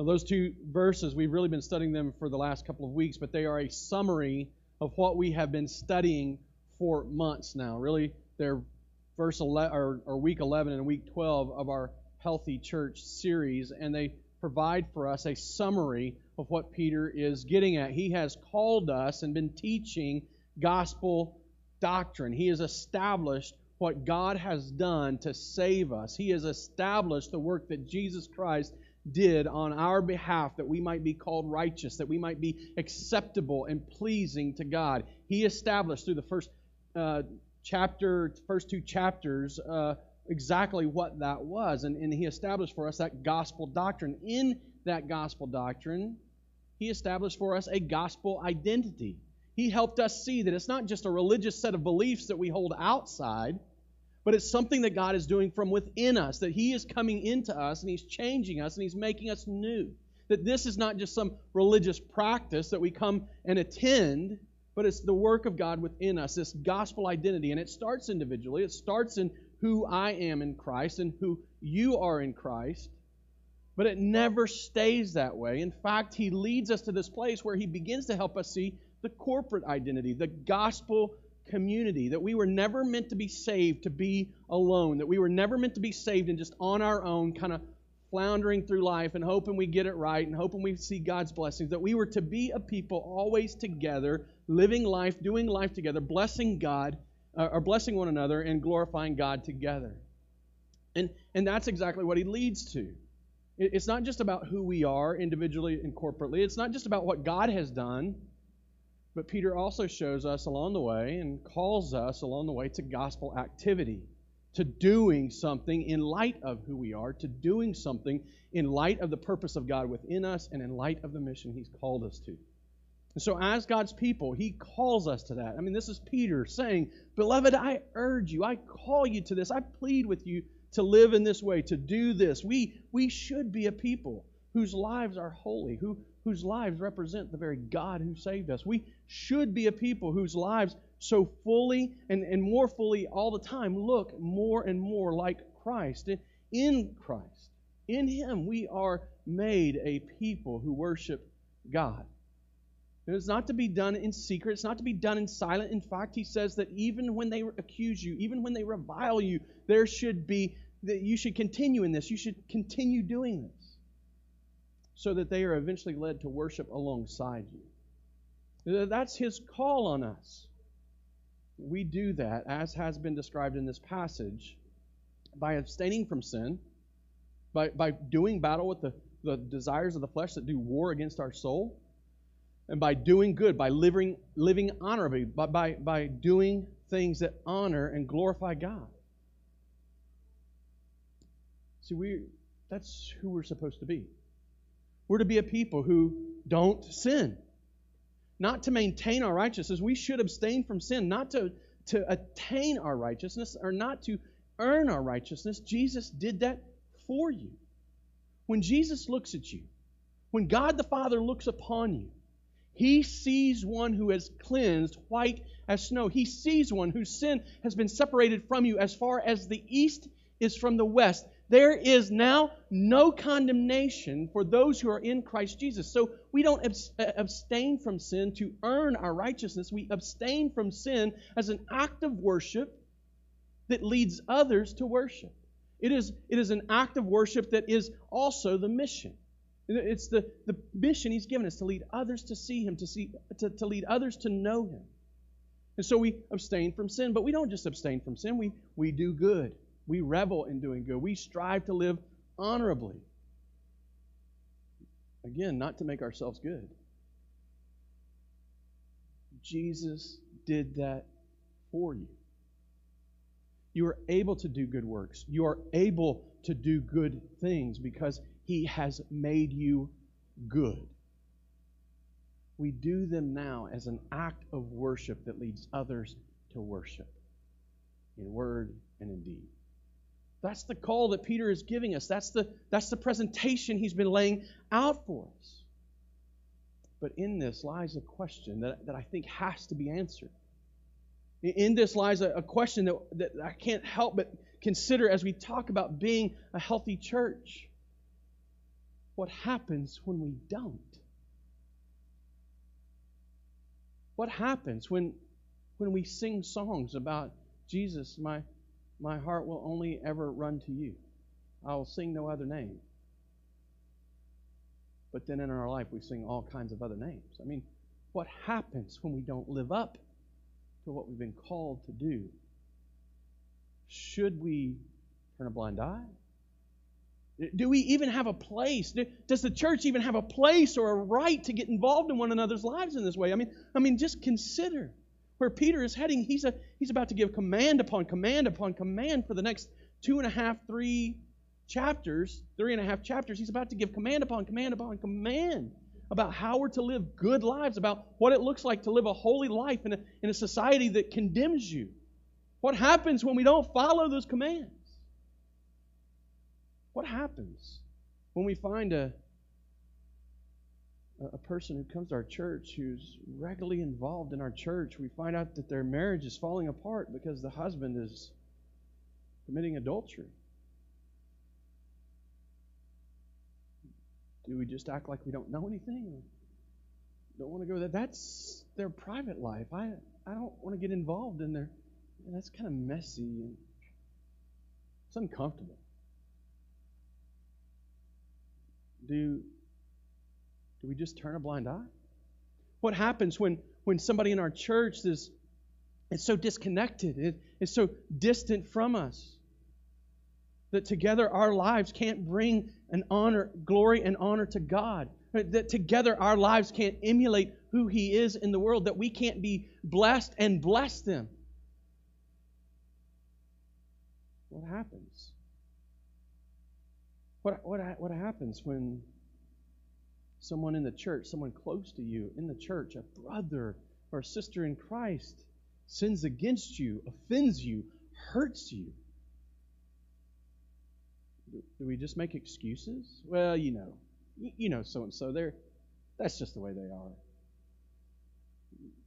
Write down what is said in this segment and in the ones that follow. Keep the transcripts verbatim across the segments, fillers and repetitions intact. Now, those two verses, we've really been studying them for the last couple of weeks, but they are a summary of what we have been studying for months now. Really, they're verse eleven, or, or week eleven and week twelve of our Healthy Church series, and they provide for us a summary of what Peter is getting at. He has called us and been teaching gospel doctrine. He has established what God has done to save us. He has established the work that Jesus Christ did on our behalf, that we might be called righteous, that we might be acceptable and pleasing to God. He established through the first uh, chapter, first two chapters, uh, exactly what that was. And, and he established for us that gospel doctrine. In that gospel doctrine, he established for us a gospel identity. He helped us see that it's not just a religious set of beliefs that we hold outside, but it's something that God is doing from within us, that he is coming into us and he's changing us and he's making us new. That this is not just some religious practice that we come and attend, but it's the work of God within us, this gospel identity. And it starts individually. It starts in who I am in Christ and who you are in Christ. But it never stays that way. In fact, he leads us to this place where he begins to help us see the corporate identity, the gospel community, that we were never meant to be saved to be alone, that we were never meant to be saved and just on our own, kind of floundering through life and hoping we get it right and hoping we see God's blessings, that we were to be a people always together, living life, doing life together, blessing God, uh, or blessing one another and glorifying God together. And, and that's exactly what he leads to. It, it's not just about who we are individually and corporately. It's not just about what God has done. But Peter also shows us along the way and calls us along the way to gospel activity, to doing something in light of who we are, to doing something in light of the purpose of God within us and in light of the mission he's called us to. And so as God's people, he calls us to that. I mean, this is Peter saying, beloved, I urge you, I call you to this. I plead with you to live in this way, to do this. We, we should be a people whose lives are holy, who whose lives represent the very God who saved us. We should be a people whose lives so fully and, and more fully all the time look more and more like Christ. In Christ, in him, we are made a people who worship God. And it's not to be done in secret. It's not to be done in silence. In fact, he says that even when they accuse you, even when they revile you, there should be, that you should continue in this. You should continue doing this, so that they are eventually led to worship alongside you. That's his call on us. We do that, as has been described in this passage, by abstaining from sin, by, by doing battle with the, the desires of the flesh that do war against our soul, and by doing good, by living, living honorably, by, by, by doing things that honor and glorify God. See, we that's who we're supposed to be. We're to be a people who don't sin. Not to maintain our righteousness. We should abstain from sin. Not to, to attain our righteousness or not to earn our righteousness. Jesus did that for you. When Jesus looks at you, when God the Father looks upon you, he sees one who is cleansed white as snow. He sees one whose sin has been separated from you as far as the east is from the west. There is now no condemnation for those who are in Christ Jesus. So we don't abs- abstain from sin to earn our righteousness. We abstain from sin as an act of worship that leads others to worship. It is, it is an act of worship that is also the mission. It's the, the mission he's given us, to lead others to see him, to, see, to, to lead others to know him. And so we abstain from sin, but we don't just abstain from sin. We, we do good. We revel in doing good. We strive to live honorably. Again, not to make ourselves good. Jesus did that for you. You are able to do good works. You are able to do good things because he has made you good. we do them now as an act of worship that leads others to worship in word and in deed. That's the call that Peter is giving us. That's the, that's the presentation he's been laying out for us. But in this lies a question that, that I think has to be answered. In this lies a, a question that, that I can't help but consider as we talk about being a healthy church. What happens when we don't? What happens when, when we sing songs about Jesus, my My heart will only ever run to you. I will sing no other name. But then in our life, we sing all kinds of other names. I mean, what happens when we don't live up to what we've been called to do? Should we turn a blind eye? Do we even have a place? Does the church even have a place or a right to get involved in one another's lives in this way? I mean, I mean, just consider where Peter is heading. He's a, he's about to give command upon command upon command for the next two and a half, three chapters, three and a half chapters. He's about to give command upon command upon command about how we're to live good lives, about what it looks like to live a holy life in a, in a society that condemns you. What happens when we don't follow those commands? What happens when we find a A person who comes to our church, who's regularly involved in our church, we find out that their marriage is falling apart because the husband is committing adultery? Do we just act like we don't know anything? Don't want to go there. That's their private life. I, I don't want to get involved in their... And that's kind of messy and it's uncomfortable. Do... Do we just turn a blind eye? What happens when, when somebody in our church is, is so disconnected, it, is so distant from us, that together our lives can't bring an honor, glory and honor to God, that together our lives can't emulate who He is in the world, that we can't be blessed and bless them? What happens? What, what, what happens when someone in the church, someone close to you in the church, a brother or a sister in Christ, sins against you, offends you, hurts you? Do we just make excuses? Well, you know, you know so-and-so, they're, that's just the way they are.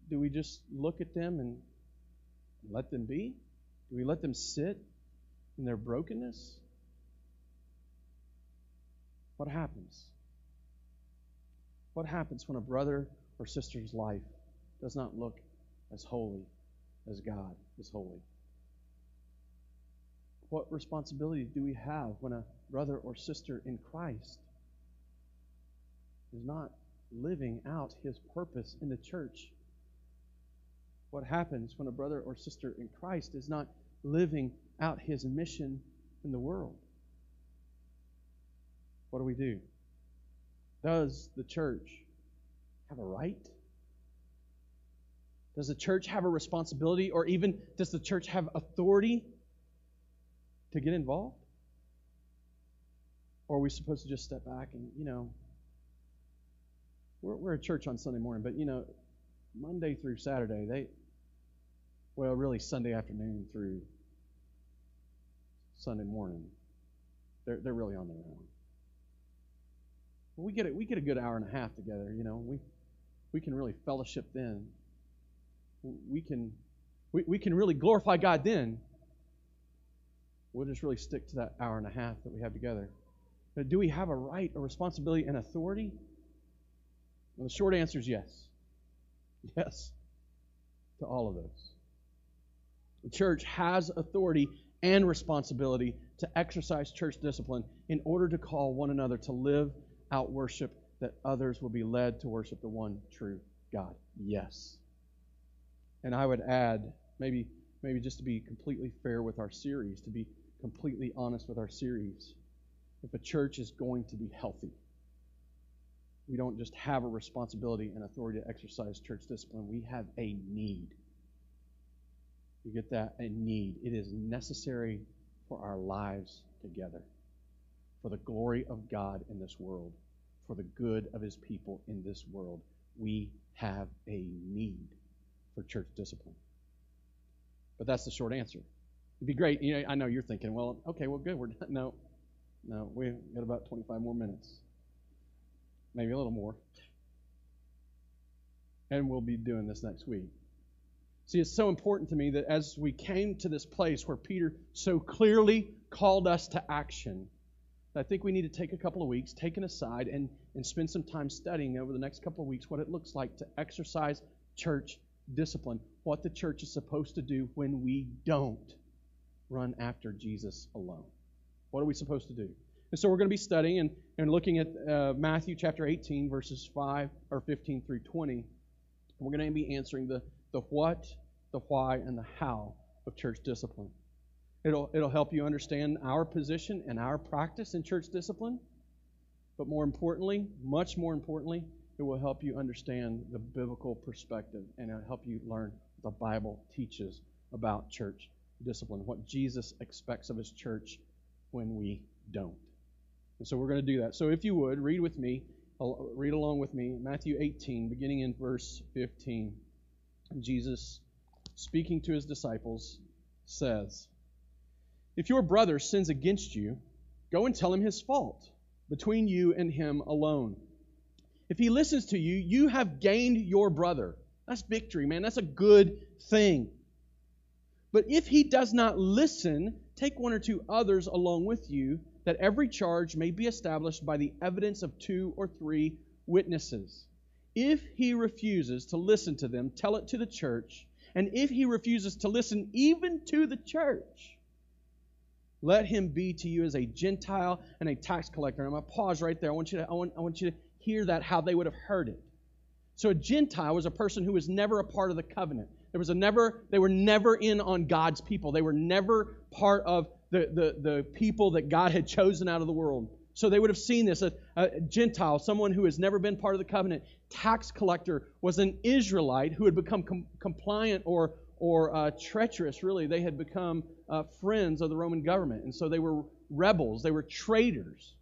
Do we just look at them and let them be? Do we let them sit in their brokenness? What happens? What happens when a brother or sister's life does not look as holy as God is holy? What responsibility do we have when a brother or sister in Christ is not living out his purpose in the church? What happens when a brother or sister in Christ is not living out his mission in the world? What do we do? Does the church have a right? Does the church have a responsibility, or even does the church have authority to get involved? Or are we supposed to just step back and, you know, we're, we're a church on Sunday morning, but, you know, Monday through Saturday, they, well, really Sunday afternoon through Sunday morning, they're, they're really on their own. We get a, we get a good hour and a half together, you know. We we can really fellowship then. We can we, we can really glorify God then. We'll just really stick to that hour and a half that we have together. But do we have a right, a responsibility, and authority? Well, the short answer is yes. Yes to all of those. The church has authority and responsibility to exercise church discipline in order to call one another to live out worship, that others will be led to worship the one true God. Yes. And I would add, maybe maybe just to be completely fair with our series, to be completely honest with our series, if a church is going to be healthy, we don't just have a responsibility and authority to exercise church discipline. We have a need. You get that? A need. It is necessary for our lives together, for the glory of God in this world, for the good of His people in this world. We have a need for church discipline. But that's the short answer. It'd be great. You know, I know you're thinking, well, okay, well, good. We're done. No, no, we've got about twenty-five more minutes, maybe a little more. And we'll be doing this next week. See, it's so important to me that as we came to this place where Peter so clearly called us to action, I think we need to take a couple of weeks, take an aside, and, and spend some time studying over the next couple of weeks what it looks like to exercise church discipline, what the church is supposed to do when we don't run after Jesus alone. What are we supposed to do? And so we're going to be studying and, and looking at uh, Matthew chapter eighteen, verses five or fifteen through twenty. And we're going to be answering the, the what, the why, and the how of church discipline. It'll, it'll help you understand our position and our practice in church discipline. But more importantly, much more importantly, it will help you understand the biblical perspective, and it'll help you learn what the Bible teaches about church discipline, what Jesus expects of his church when we don't. And so we're going to do that. So if you would, read with me, read along with me, Matthew eighteen, beginning in verse fifteen. Jesus, speaking to his disciples, says, "If your brother sins against you, go and tell him his fault, between you and him alone. If he listens to you, you have gained your brother." That's victory, man. That's a good thing. "But if he does not listen, take one or two others along with you, that every charge may be established by the evidence of two or three witnesses. If he refuses to listen to them, tell it to the church. And if he refuses to listen even to the church, let him be to you as a Gentile and a tax collector." And I'm going to pause right there. I want you to, I want, I want you to hear that, how they would have heard it. So a Gentile was a person who was never a part of the covenant. There was a never, they were never in on God's people. They were never part of the, the, the people that God had chosen out of the world. So they would have seen this. A, a Gentile, someone who has never been part of the covenant. Tax collector was an Israelite who had become com- compliant or or uh, treacherous, really. They had become uh, friends of the Roman government. And so they were rebels. They were traitors.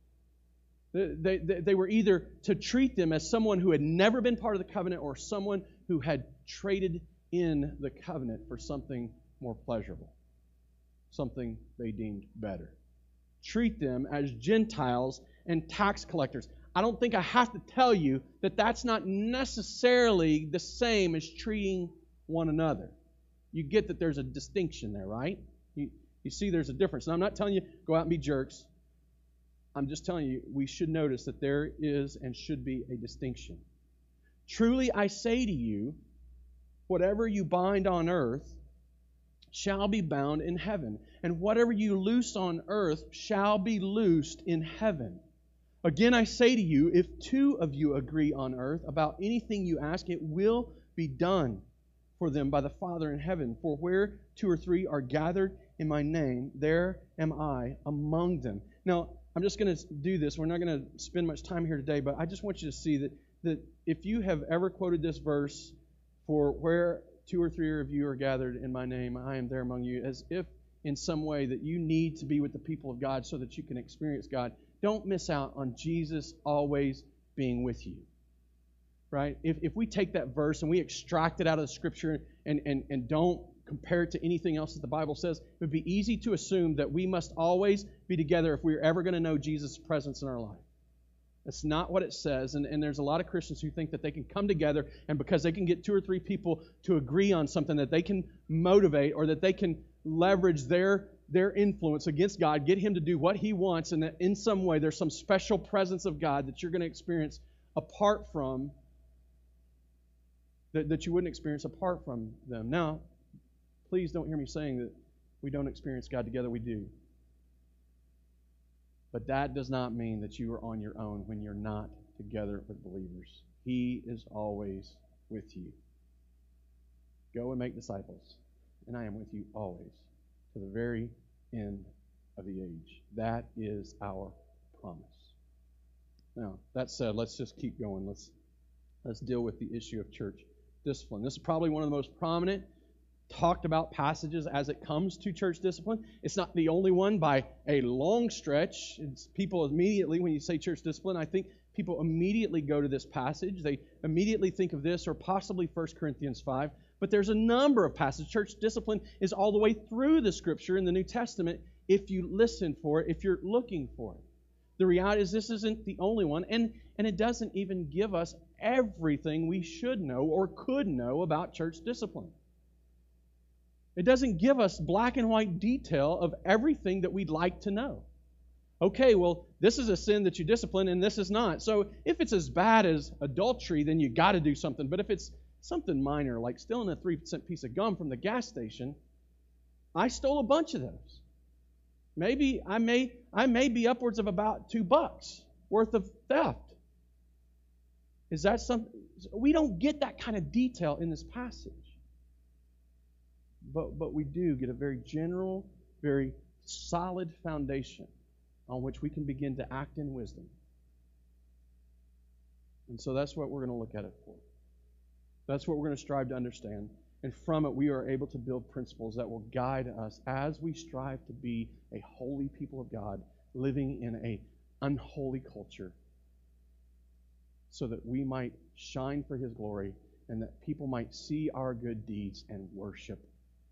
They, they, they were either to treat them as someone who had never been part of the covenant or someone who had traded in the covenant for something more pleasurable, something they deemed better. Treat them as Gentiles and tax collectors. I don't think I have to tell you that that's not necessarily the same as treating one another. You get that there's a distinction there, right? You, you see there's a difference. And I'm not telling you, go out and be jerks. I'm just telling you, we should notice that there is and should be a distinction. "Truly I say to you, whatever you bind on earth shall be bound in heaven, and whatever you loose on earth shall be loosed in heaven. Again I say to you, if two of you agree on earth about anything you ask, it will be done for them by the Father in heaven. For where two or three are gathered in my name, there am I among them." Now, I'm just going to do this. We're not going to spend much time here today, but I just want you to see that, that if you have ever quoted this verse, "For where two or three of you are gathered in my name, I am there among you," as if in some way that you need to be with the people of God so that you can experience God, don't miss out on Jesus always being with you. Right? If if we take that verse and we extract it out of the Scripture and, and, and don't compare it to anything else that the Bible says, it would be easy to assume that we must always be together if we're ever going to know Jesus' presence in our life. That's not what it says. And, and there's a lot of Christians who think that they can come together, and because they can get two or three people to agree on something, that they can motivate or that they can leverage their their influence against God, get him to do what he wants, and that in some way there's some special presence of God that you're going to experience apart from that you wouldn't experience apart from them. Now, please don't hear me saying that we don't experience God together. We do. But that does not mean that you are on your own when you're not together with believers. He is always with you. Go and make disciples, and I am with you always, to the very end of the age. That is our promise. Now, that said, let's just keep going. Let's, let's deal with the issue of church discipline. This is probably one of the most prominent talked about passages as it comes to church discipline. It's not the only one by a long stretch. It's people immediately, when you say church discipline, I think people immediately go to this passage. They immediately think of this or possibly First Corinthians five. But there's a number of passages. Church discipline is all the way through the Scripture in the New Testament if you listen for it, if you're looking for it. The reality is this isn't the only one, and, and it doesn't even give us everything we should know or could know about church discipline. It doesn't give us black and white detail of everything that we'd like to know. Okay, well, this is a sin that you discipline and this is not. So if it's as bad as adultery, then you got to do something. But if it's something minor, like stealing a three cent piece of gum from the gas station, I stole a bunch of those. Maybe I may I may be upwards of about two bucks worth of theft. Is that something? We don't get that kind of detail in this passage. But but we do get a very general, very solid foundation on which we can begin to act in wisdom. And so that's what we're going to look at it for. That's what we're going to strive to understand. And from it, we are able to build principles that will guide us as we strive to be a holy people of God, living in an unholy culture, so that we might shine for His glory and that people might see our good deeds and worship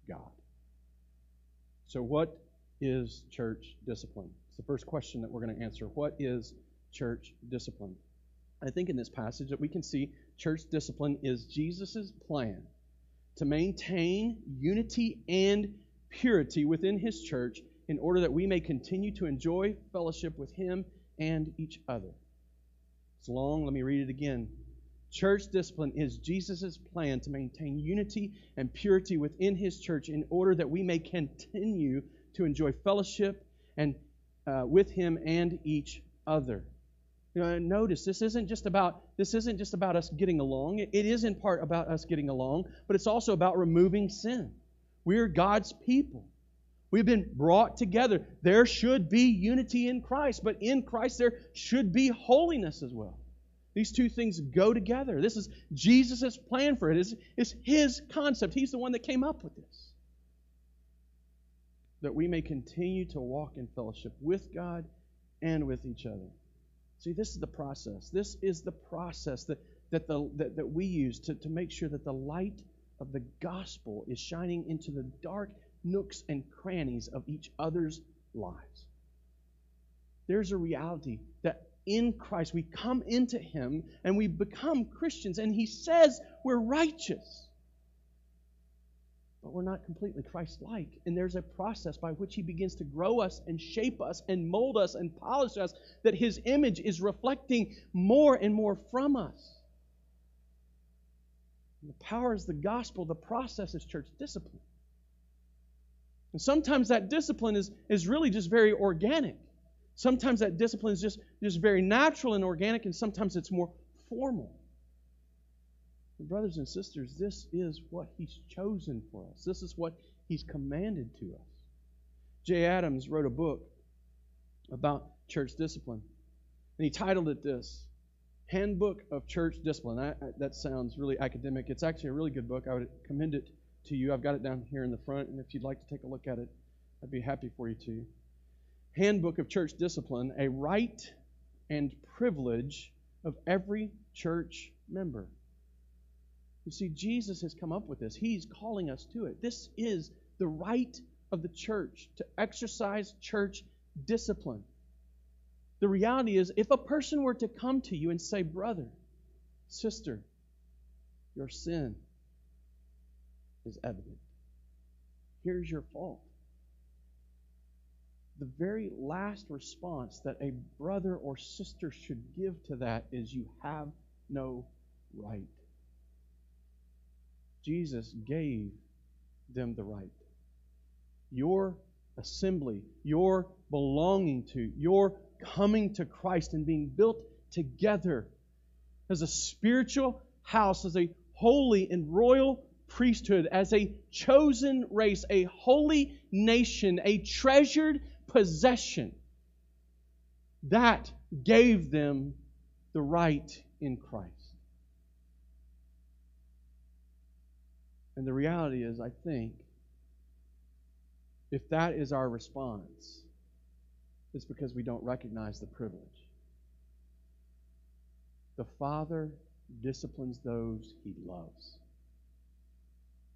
God. So what is church discipline? It's the first question that we're going to answer. What is church discipline? I think in this passage that we can see church discipline is Jesus' plan to maintain unity and purity within His church in order that we may continue to enjoy fellowship with Him and each other. It's long. Let me read it again. Church discipline is Jesus' plan to maintain unity and purity within His church in order that we may continue to enjoy fellowship and uh, with Him and each other. You know, notice this isn't just about this isn't just about us getting along. It is in part about us getting along, but it's also about removing sin. We are God's people. We've been brought together. There should be unity in Christ, but in Christ there should be holiness as well. These two things go together. This is Jesus' plan for it. It's, it's His concept. He's the one that came up with this. That we may continue to walk in fellowship with God and with each other. See, this is the process. This is the process that that the that, that we use to, to make sure that the light of the gospel is shining into the dark nooks and crannies of each other's lives. There's a reality that in Christ we come into Him and we become Christians, and He says we're righteous. But we're not completely Christ-like. And there's a process by which He begins to grow us and shape us and mold us and polish us, that His image is reflecting more and more from us. And the power is the gospel. The process is church discipline. And sometimes that discipline is, is really just very organic. Sometimes that discipline is just, just very natural and organic, and sometimes it's more formal. And brothers and sisters, this is what He's chosen for us. This is what He's commanded to us. Jay Adams wrote a book about church discipline, and he titled it this, Handbook of Church Discipline. I, I, that sounds really academic. It's actually a really good book. I would commend it to you. I've got it down here in the front, and if you'd like to take a look at it, I'd be happy for you to. Handbook of Church Discipline, a right and privilege of every church member. You see, Jesus has come up with this. He's calling us to it. This is the right of the church to exercise church discipline. The reality is, if a person were to come to you and say, brother, sister, your sin is evident. Here's your fault. The very last response that a brother or sister should give to that is, you have no right. Jesus gave them the right. Your assembly, your belonging to, your coming to Christ and being built together as a spiritual house, as a holy and royal priesthood, as a chosen race, a holy nation, a treasured possession, that gave them the right in Christ. And the reality is, I think, if that is our response, it's because we don't recognize the privilege. The Father disciplines those he loves.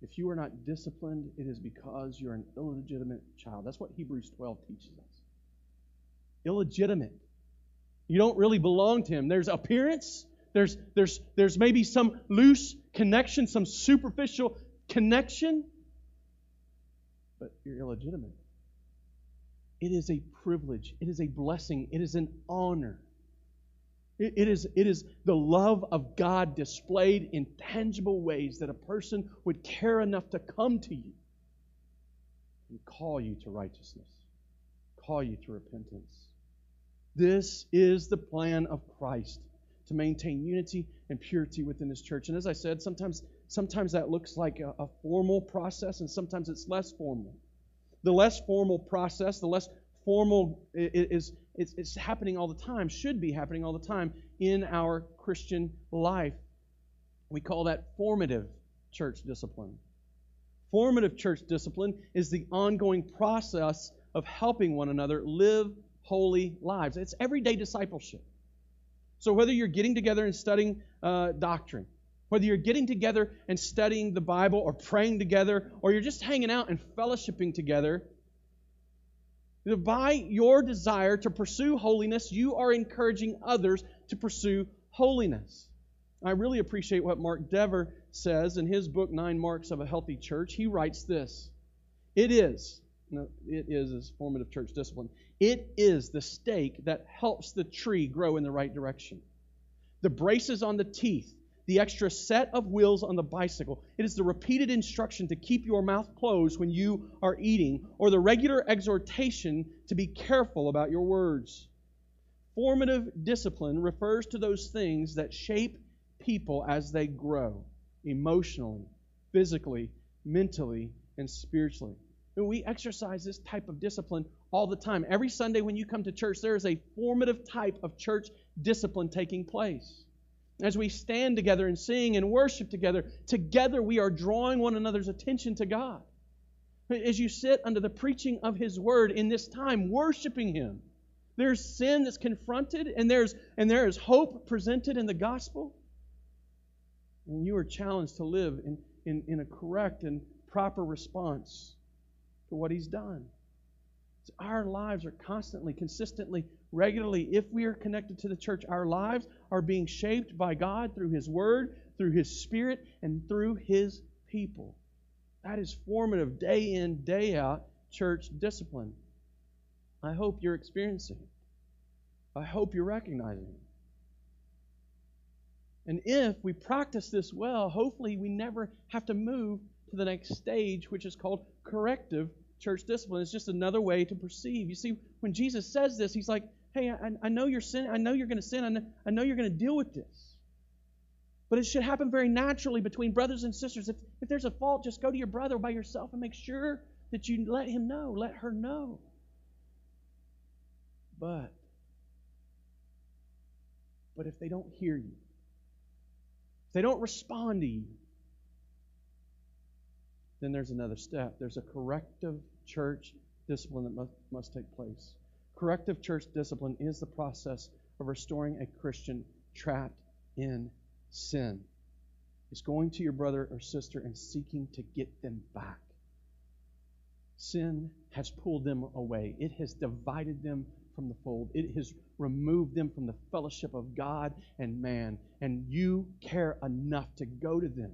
If you are not disciplined, it is because you're an illegitimate child. That's what Hebrews twelve teaches us. Illegitimate. You don't really belong to him. There's appearance. There's, there's, there's maybe some loose connection, some superficial connection. But you're illegitimate. It is a privilege. It is a blessing. It is an honor. It, it, is, it is the love of God displayed in tangible ways that a person would care enough to come to you and call you to righteousness, call you to repentance. This is the plan of Christ, to maintain unity and purity within His church. And as I said, sometimes sometimes that looks like a, a formal process, and sometimes it's less formal. The less formal process, the less formal is it's, it's happening all the time, should be happening all the time in our Christian life. We call that formative church discipline. Formative church discipline is the ongoing process of helping one another live holy lives. It's everyday discipleship. So whether you're getting together and studying uh, doctrine, whether you're getting together and studying the Bible or praying together, or you're just hanging out and fellowshipping together, by your desire to pursue holiness, you are encouraging others to pursue holiness. I really appreciate what Mark Dever says in his book, Nine Marks of a Healthy Church. He writes this. It is, no, it is as formative church discipline. It is the stake that helps the tree grow in the right direction. The braces on the teeth, the extra set of wheels on the bicycle. It is the repeated instruction to keep your mouth closed when you are eating, or the regular exhortation to be careful about your words. Formative discipline refers to those things that shape people as they grow emotionally, physically, mentally, and spiritually. And we exercise this type of discipline all the time. Every Sunday when you come to church, there is a formative type of church discipline taking place. As we stand together and sing and worship together, together we are drawing one another's attention to God. As you sit under the preaching of His Word in this time, worshiping Him, there's sin that's confronted, and there's and there is hope presented in the gospel. And you are challenged to live in, in, in a correct and proper response to what He's done. So our lives are constantly, consistently, regularly, if we are connected to the church, our lives are being shaped by God through His Word, through His Spirit, and through His people. That is formative, day in, day out, church discipline. I hope you're experiencing it. I hope you're recognizing it. And if we practice this well, hopefully we never have to move to the next stage, which is called corrective church discipline. It's just another way to perceive. You see, when Jesus says this, He's like, hey, I, I know you're sin. I know you're going to sin. I know, I know you're going to deal with this. But it should happen very naturally between brothers and sisters. If, if there's a fault, just go to your brother by yourself and make sure that you let him know, let her know. But, but if they don't hear you, if they don't respond to you, then there's another step. There's a corrective church discipline that must, must take place. Corrective church discipline is the process of restoring a Christian trapped in sin. It's going to your brother or sister and seeking to get them back. Sin has pulled them away. It has divided them from the fold. It has removed them from the fellowship of God and man. And you care enough to go to them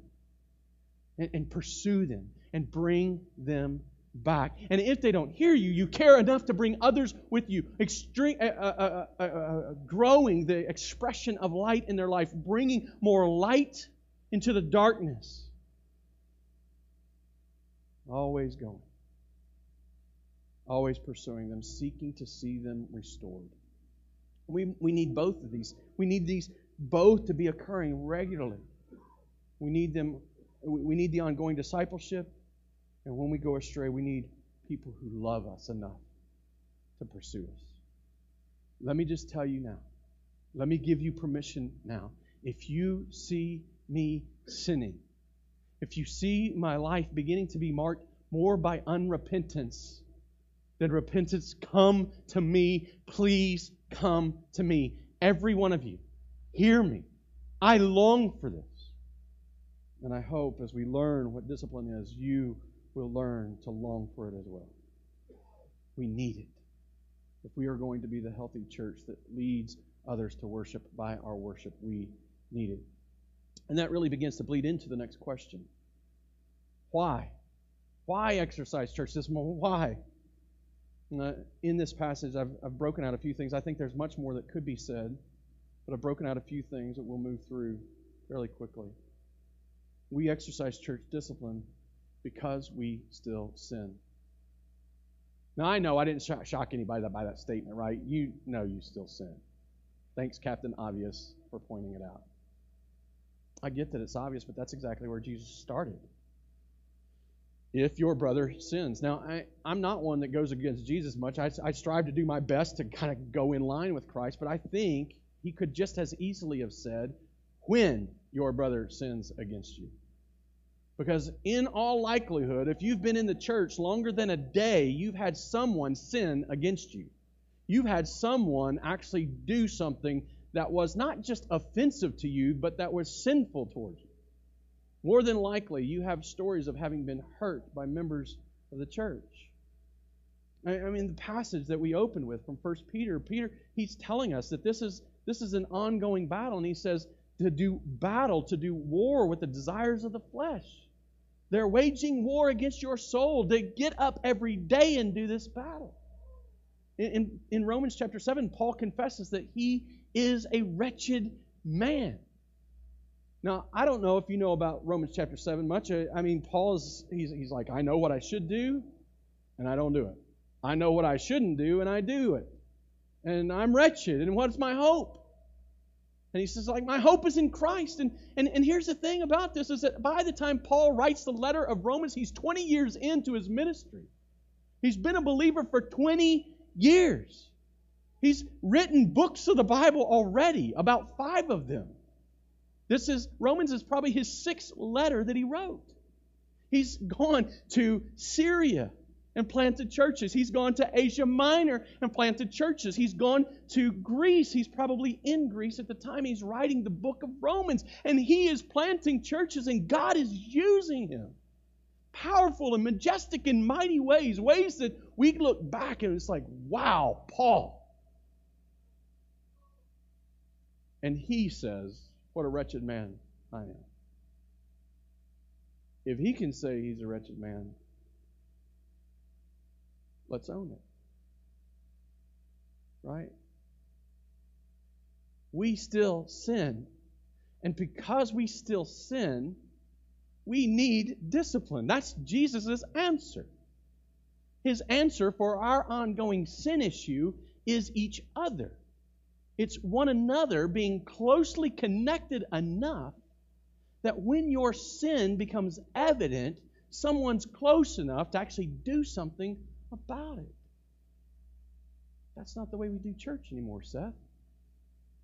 and, and pursue them and bring them back. And if they don't hear you, you care enough to bring others with you, extreme, uh, uh, uh, uh, growing the expression of light in their life, bringing more light into the darkness. Always going. Always pursuing them, seeking to see them restored. We, we need both of these. We need these both to be occurring regularly. We need them. We need the ongoing discipleship. And when we go astray, we need people who love us enough to pursue us. Let me just tell you now. Let me give you permission now. If you see me sinning, if you see my life beginning to be marked more by unrepentance than repentance, come to me. Please come to me. Every one of you, hear me. I long for this. And I hope as we learn what discipline is, you will learn to long for it as well. We need it if we are going to be the healthy church that leads others to worship by our worship. We need it. And that really begins to bleed into the next question. Why? Why exercise church discipline? Why? In this passage, I've, I've broken out a few things. I think there's much more that could be said, but I've broken out a few things that we'll move through fairly quickly. We exercise church discipline because we still sin. Now, I know I didn't shock anybody by that statement, right? You know you still sin. Thanks, Captain Obvious, for pointing it out. I get that it's obvious, but that's exactly where Jesus started. If your brother sins. Now, I, I'm not one that goes against Jesus much. I, I strive to do my best to kind of go in line with Christ, but I think he could just as easily have said, when your brother sins against you. Because in all likelihood, if you've been in the church longer than a day, you've had someone sin against you. You've had someone actually do something that was not just offensive to you, but that was sinful towards you. More than likely, you have stories of having been hurt by members of the church. I mean, the passage that we opened with from First Peter, Peter, he's telling us that this is this is an ongoing battle, and he says, to do battle, to do war with the desires of the flesh. They're waging war against your soul. To get up every day and do this battle. In, in, in Romans chapter seven, Paul confesses that he is a wretched man. Now, I don't know if you know about Romans chapter seven much. I mean, Paul is, he's, he's like, I know what I should do, and I don't do it. I know what I shouldn't do, and I do it. And I'm wretched, and what's my hope? And he says, like, my hope is in Christ. And, and and here's the thing about this is that by the time Paul writes the letter of Romans, he's twenty years into his ministry. He's been a believer for twenty years. He's written books of the Bible already, about five of them. This is, Romans is probably his sixth letter that he wrote. He's gone to Syria and planted churches. He's gone to Asia Minor and planted churches. He's gone to Greece. He's probably in Greece at the time he's writing the book of Romans. And he is planting churches, and God is using him. Powerful and majestic in mighty ways, ways that we look back and it's like, wow, Paul. And he says, what a wretched man I am. If he can say he's a wretched man, let's own it. Right? We still sin. And because we still sin, we need discipline. That's Jesus' answer. His answer for our ongoing sin issue is each other. It's one another being closely connected enough that when your sin becomes evident, someone's close enough to actually do something about it. That's not the way we do church anymore, Seth.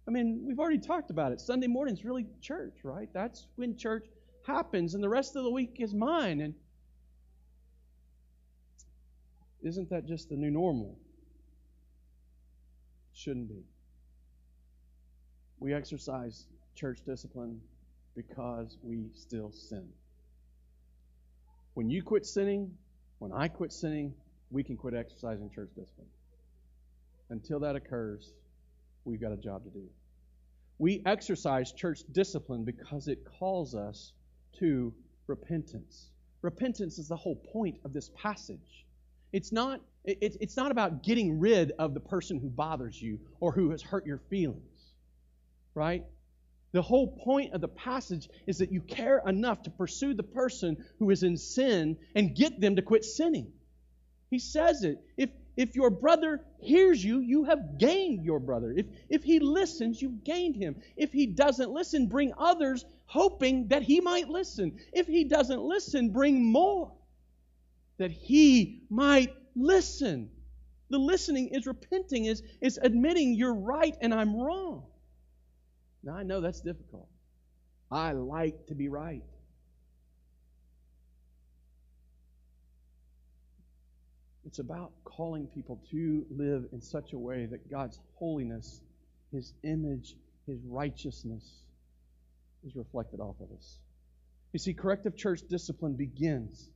I mean, we've already talked about it. Sunday morning's really church, right? That's when church happens, and the rest of the week is mine. And isn't that just the new normal? Shouldn't be. We exercise church discipline because we still sin. When you quit sinning, when I quit sinning, we can quit exercising church discipline. Until that occurs, we've got a job to do. We exercise church discipline because it calls us to repentance. Repentance is the whole point of this passage. It's not, it, it's not about getting rid of the person who bothers you or who has hurt your feelings, right? The whole point of the passage is that you care enough to pursue the person who is in sin and get them to quit sinning. He says it. If if your brother hears you, you have gained your brother. If if he listens, you've gained him. If he doesn't listen, bring others, hoping that he might listen. If he doesn't listen, bring more, that he might listen. The listening is repenting, is, is admitting you're right and I'm wrong. Now, I know that's difficult. I like to be right. It's about calling people to live in such a way that God's holiness, His image, His righteousness is reflected off of us. You see, corrective church discipline begins.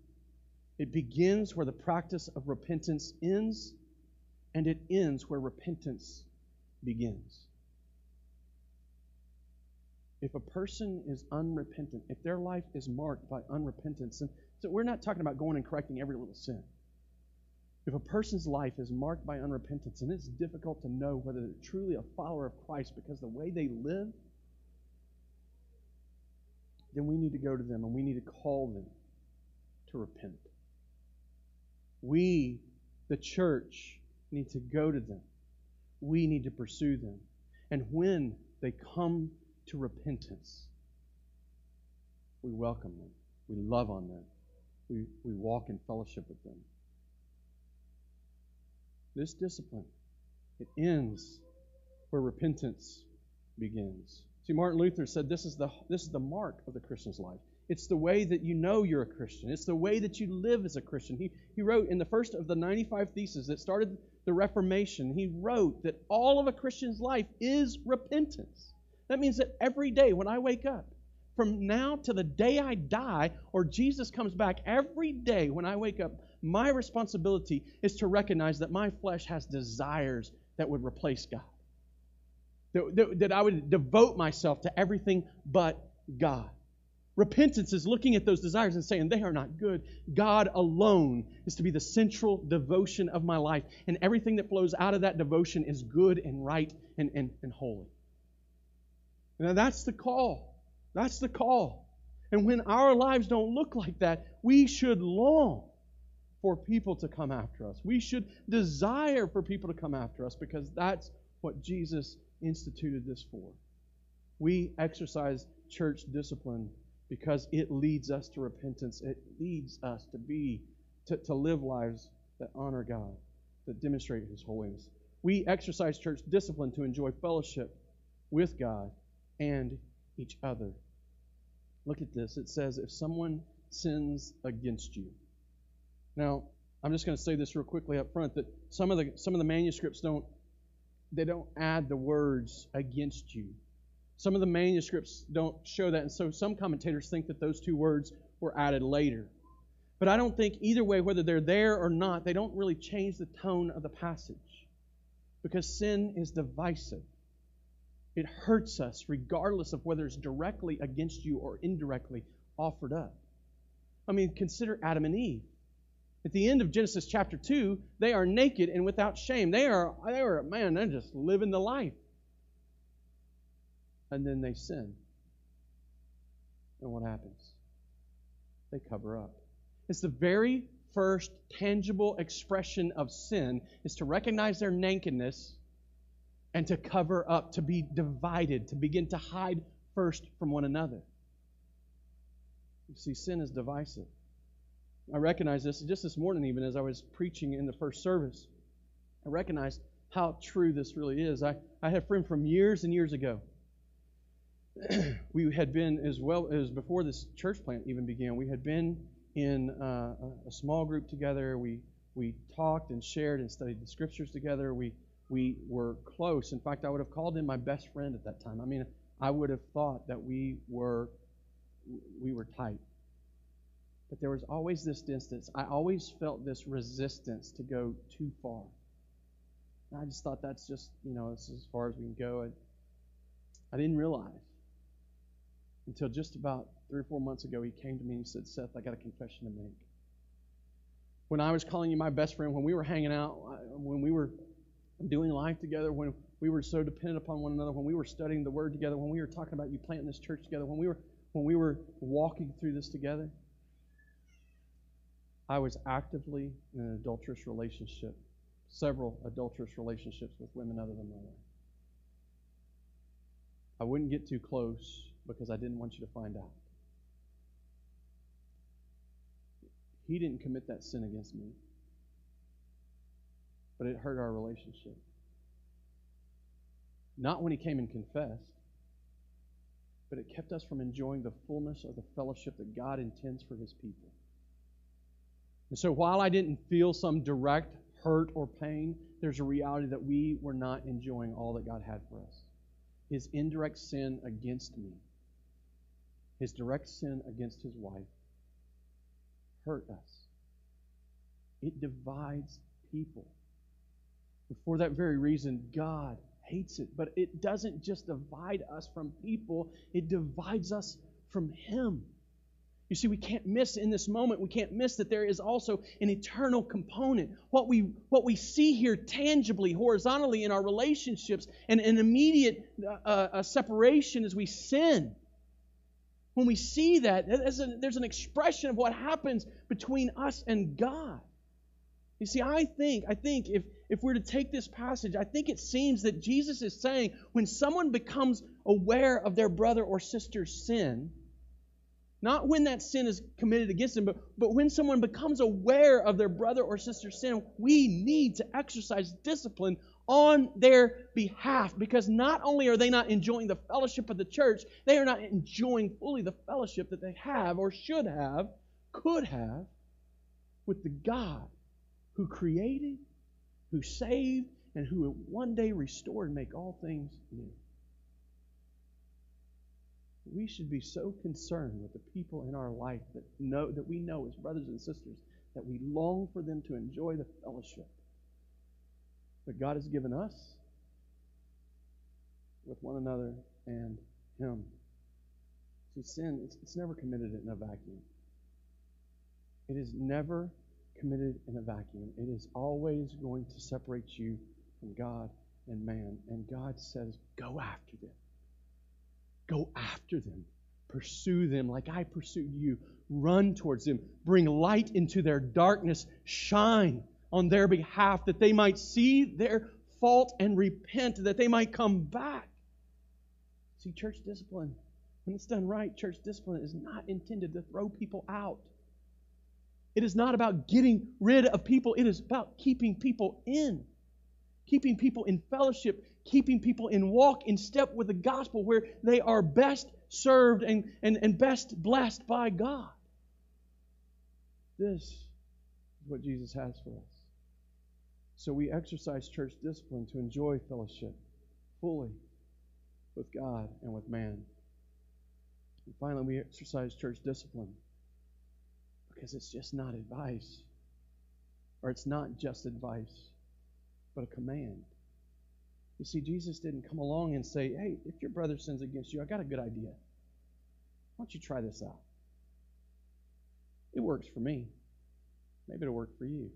It begins where the practice of repentance ends, and it ends where repentance begins. If a person is unrepentant, if their life is marked by unrepentance, and so we're not talking about going and correcting every little sin. If a person's life is marked by unrepentance, and it's difficult to know whether they're truly a follower of Christ because the way they live, then we need to go to them and we need to call them to repent. We, the church, need to go to them. We need to pursue them. And when they come to repentance, we welcome them. We love on them. We, we walk in fellowship with them. This discipline, it ends where repentance begins. See, Martin Luther said this is the this is the mark of the Christian's life. It's the way that you know you're a Christian. It's the way that you live as a Christian. He, he wrote in the first of the ninety-five theses that started the Reformation, he wrote that all of a Christian's life is repentance. That means that every day when I wake up, from now to the day I die or Jesus comes back, every day when I wake up, my responsibility is to recognize that my flesh has desires that would replace God. That, that, that I would devote myself to everything but God. Repentance is looking at those desires and saying, they are not good. God alone is to be the central devotion of my life. And everything that flows out of that devotion is good and right and, and, and holy. Now that's the call. That's the call. And when our lives don't look like that, we should long for people to come after us. We should desire for people to come after us because that's what Jesus instituted this for. We exercise church discipline because it leads us to repentance. It leads us to be, to, to live lives that honor God, that demonstrate His holiness. We exercise church discipline to enjoy fellowship with God and each other. Look at this. It says, if someone sins against you. Now, I'm just going to say this real quickly up front, that some of the some of the manuscripts don't, they don't add the words against you. Some of the manuscripts don't show that, and so some commentators think that those two words were added later. But I don't think either way, whether they're there or not, they don't really change the tone of the passage. Because sin is divisive. It hurts us regardless of whether it's directly against you or indirectly offered up. I mean, consider Adam and Eve. At the end of Genesis chapter two, they are naked and without shame. They are, they are, man, they're just living the life. And then they sin. And what happens? They cover up. It's the very first tangible expression of sin is to recognize their nakedness and to cover up, to be divided, to begin to hide first from one another. You see, sin is divisive. I recognize this just this morning, even as I was preaching in the first service. I recognized how true this really is. I, I had a friend from years and years ago. We had been, as well as before this church plant even began, we had been in uh, a small group together. We we talked and shared and studied the scriptures together. We we were close. In fact, I would have called him my best friend at that time. I mean, I would have thought that we were we were tight. But there was always this distance. I always felt this resistance to go too far. And I just thought that's just, you know, this is as far as we can go. I, I didn't realize. Until just about three or four months ago, he came to me and he said, Seth, I got a confession to make. When I was calling you my best friend, when we were hanging out, when we were doing life together, when we were so dependent upon one another, when we were studying the Word together, when we were talking about you planting this church together, when we were when we were walking through this together, I was actively in an adulterous relationship, several adulterous relationships with women other than my wife. I wouldn't get too close, because I didn't want you to find out. He didn't commit that sin against me, but it hurt our relationship. Not when he came and confessed, but it kept us from enjoying the fullness of the fellowship that God intends for His people. And so while I didn't feel some direct hurt or pain, there's a reality that we were not enjoying all that God had for us. His indirect sin against me His direct sin against his wife hurt us. It divides people. And for that very reason, God hates it. But it doesn't just divide us from people, it divides us from Him. You see, we can't miss in this moment, we can't miss that there is also an eternal component. What we what we see here tangibly, horizontally in our relationships, and an immediate uh, uh, separation as we sin. When we see that, there's an, there's an expression of what happens between us and God. You see, I think, I think if, if we're to take this passage, I think it seems that Jesus is saying when someone becomes aware of their brother or sister's sin, not when that sin is committed against them, but, but when someone becomes aware of their brother or sister's sin, we need to exercise discipline on their behalf, because not only are they not enjoying the fellowship of the church, they are not enjoying fully the fellowship that they have or should have, could have, with the God who created, who saved, and who will one day restore and make all things new. We should be so concerned with the people in our life that know that we know as brothers and sisters that we long for them to enjoy the fellowship that God has given us with one another and Him. See, sin, it's, it's never committed in a vacuum. It is never committed in a vacuum. It is always going to separate you from God and man. And God says, go after them. Go after them. Pursue them like I pursued you. Run towards them. Bring light into their darkness. Shine on their behalf, that they might see their fault and repent, that they might come back. See, church discipline, when it's done right, church discipline is not intended to throw people out. It is not about getting rid of people. It is about keeping people in, keeping people in fellowship, keeping people in walk, in step with the gospel, where they are best served and, and, and best blessed by God. This is what Jesus has for us. So we exercise church discipline to enjoy fellowship fully with God and with man. And finally, we exercise church discipline because it's just not advice, or it's not just advice, but a command. You see, Jesus didn't come along and say, hey, if your brother sins against you, I got a good idea. Why don't you try this out? It works for me. Maybe it'll work for you.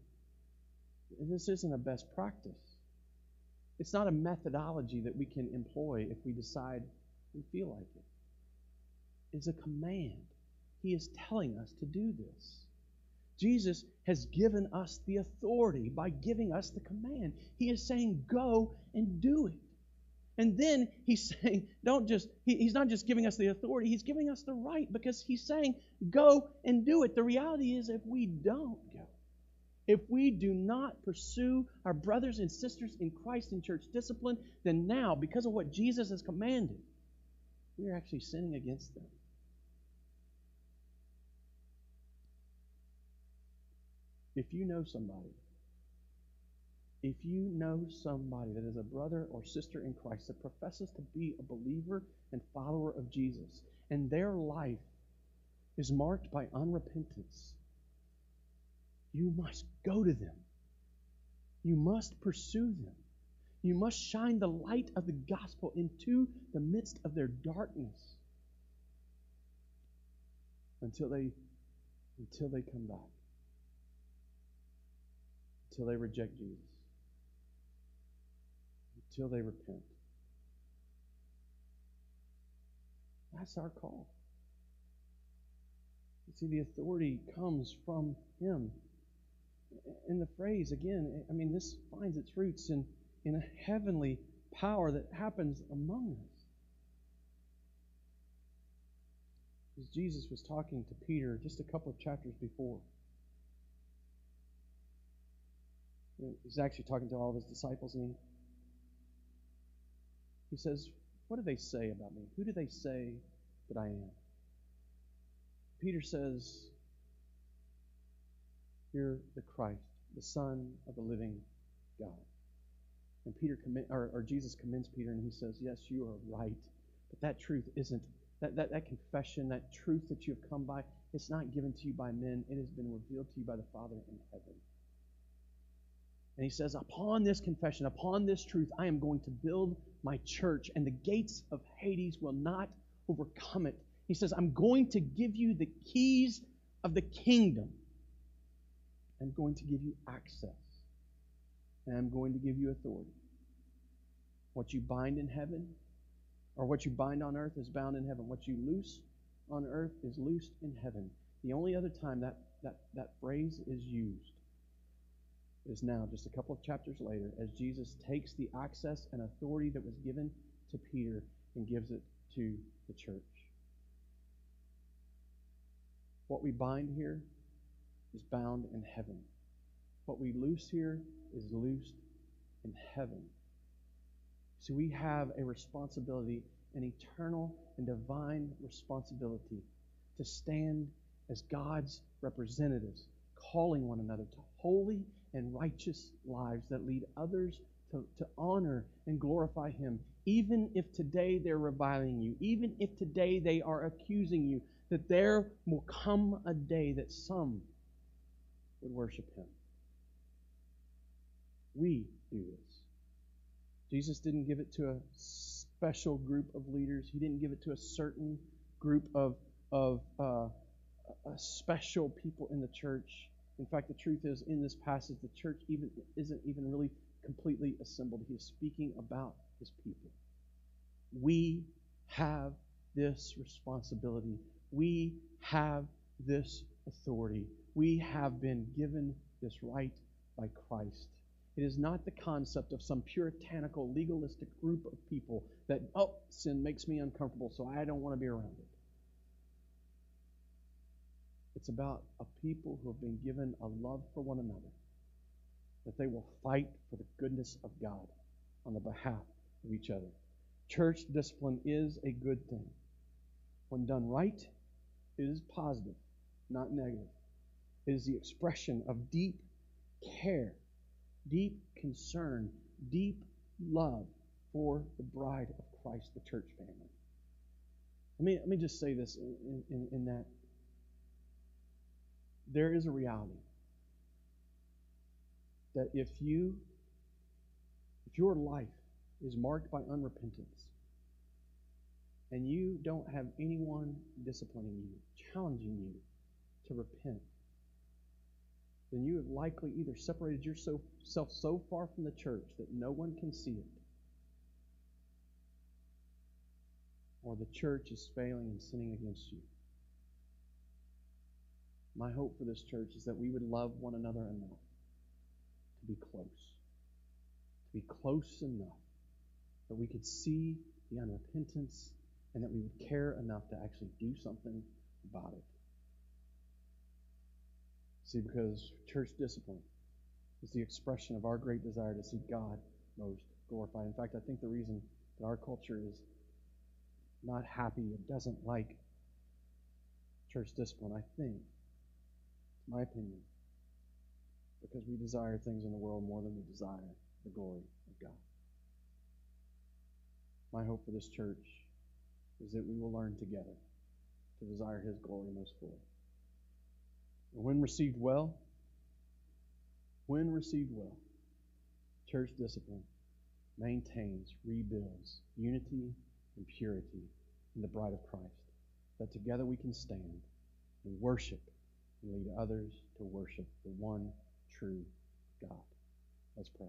This isn't a best practice. It's not a methodology that we can employ if we decide we feel like it. It's a command. He is telling us to do this. Jesus has given us the authority by giving us the command. He is saying, go and do it. And then he's saying, don't just, he, he's not just giving us the authority, he's giving us the right, because he's saying, go and do it. The reality is, if we don't go, if we do not pursue our brothers and sisters in Christ in church discipline, then now, because of what Jesus has commanded, we are actually sinning against them. If you know somebody, If you know somebody that is a brother or sister in Christ that professes to be a believer and follower of Jesus, and their life is marked by unrepentance, you must go to them. You must pursue them. You must shine the light of the gospel into the midst of their darkness until they, until they come back, until they reject Jesus, till they repent. That's our call. You see, the authority comes from Him. And the phrase, again, I mean, this finds its roots in, in a heavenly power that happens among us. As Jesus was talking to Peter just a couple of chapters before, he's actually talking to all of his disciples, and he He says, what do they say about me? Who do they say that I am? Peter says, you're the Christ, the Son of the living God. And Peter, comm- or, or Jesus commends Peter, and he says, yes, you are right, but that truth isn't that, that, that confession, that truth that you have come by, it's not given to you by men. It has been revealed to you by the Father in heaven. And he says, upon this confession, upon this truth, I am going to build my church, and the gates of Hades will not overcome it. He says, I'm going to give you the keys of the kingdom. I'm going to give you access. And I'm going to give you authority. What you bind in heaven, or what you bind on earth, is bound in heaven. What you loose on earth is loosed in heaven. The only other time that, that, that phrase is used is now, just a couple of chapters later, as Jesus takes the access and authority that was given to Peter and gives it to the church. What we bind here is bound in heaven. What we loose here is loosed in heaven. So we have a responsibility, an eternal and divine responsibility, to stand as God's representatives, calling one another to holy and righteous lives that lead others to, to honor and glorify Him, even if today they're reviling you, even if today they are accusing you, that there will come a day that some would worship Him. We do this. Jesus didn't give it to a special group of leaders. He didn't give it to a certain group of, of uh, a special people in the church. In fact, the truth is, in this passage, the church even isn't even really completely assembled. He is speaking about His people. We have this responsibility. We have this authority. We have been given this right by Christ. It is not the concept of some puritanical, legalistic group of people that, oh, sin makes me uncomfortable, so I don't want to be around it. It's about a people who have been given a love for one another, that they will fight for the goodness of God on the behalf of each other. Church discipline is a good thing. When done right, it is positive, not negative. It is the expression of deep care, deep concern, deep love for the bride of Christ, the church family. Let me, let me just say this in, in, in that there is a reality that if you, if your life is marked by unrepentance and you don't have anyone disciplining you, challenging you to repent, then you have likely either separated yourself so far from the church that no one can see it, or the church is failing and sinning against you. My hope for this church is that we would love one another enough to be close, to be close enough that we could see the unrepentance and that we would care enough to actually do something about it. See, because church discipline is the expression of our great desire to see God most glorified. In fact, I think the reason that our culture is not happy, it doesn't like church discipline, I think, it's my opinion, because we desire things in the world more than we desire the glory of God. My hope for this church is that we will learn together to desire His glory most fully. When received well, when received well, church discipline maintains, rebuilds unity and purity in the bride of Christ, that together we can stand and worship and lead others to worship the one true God. Let's pray.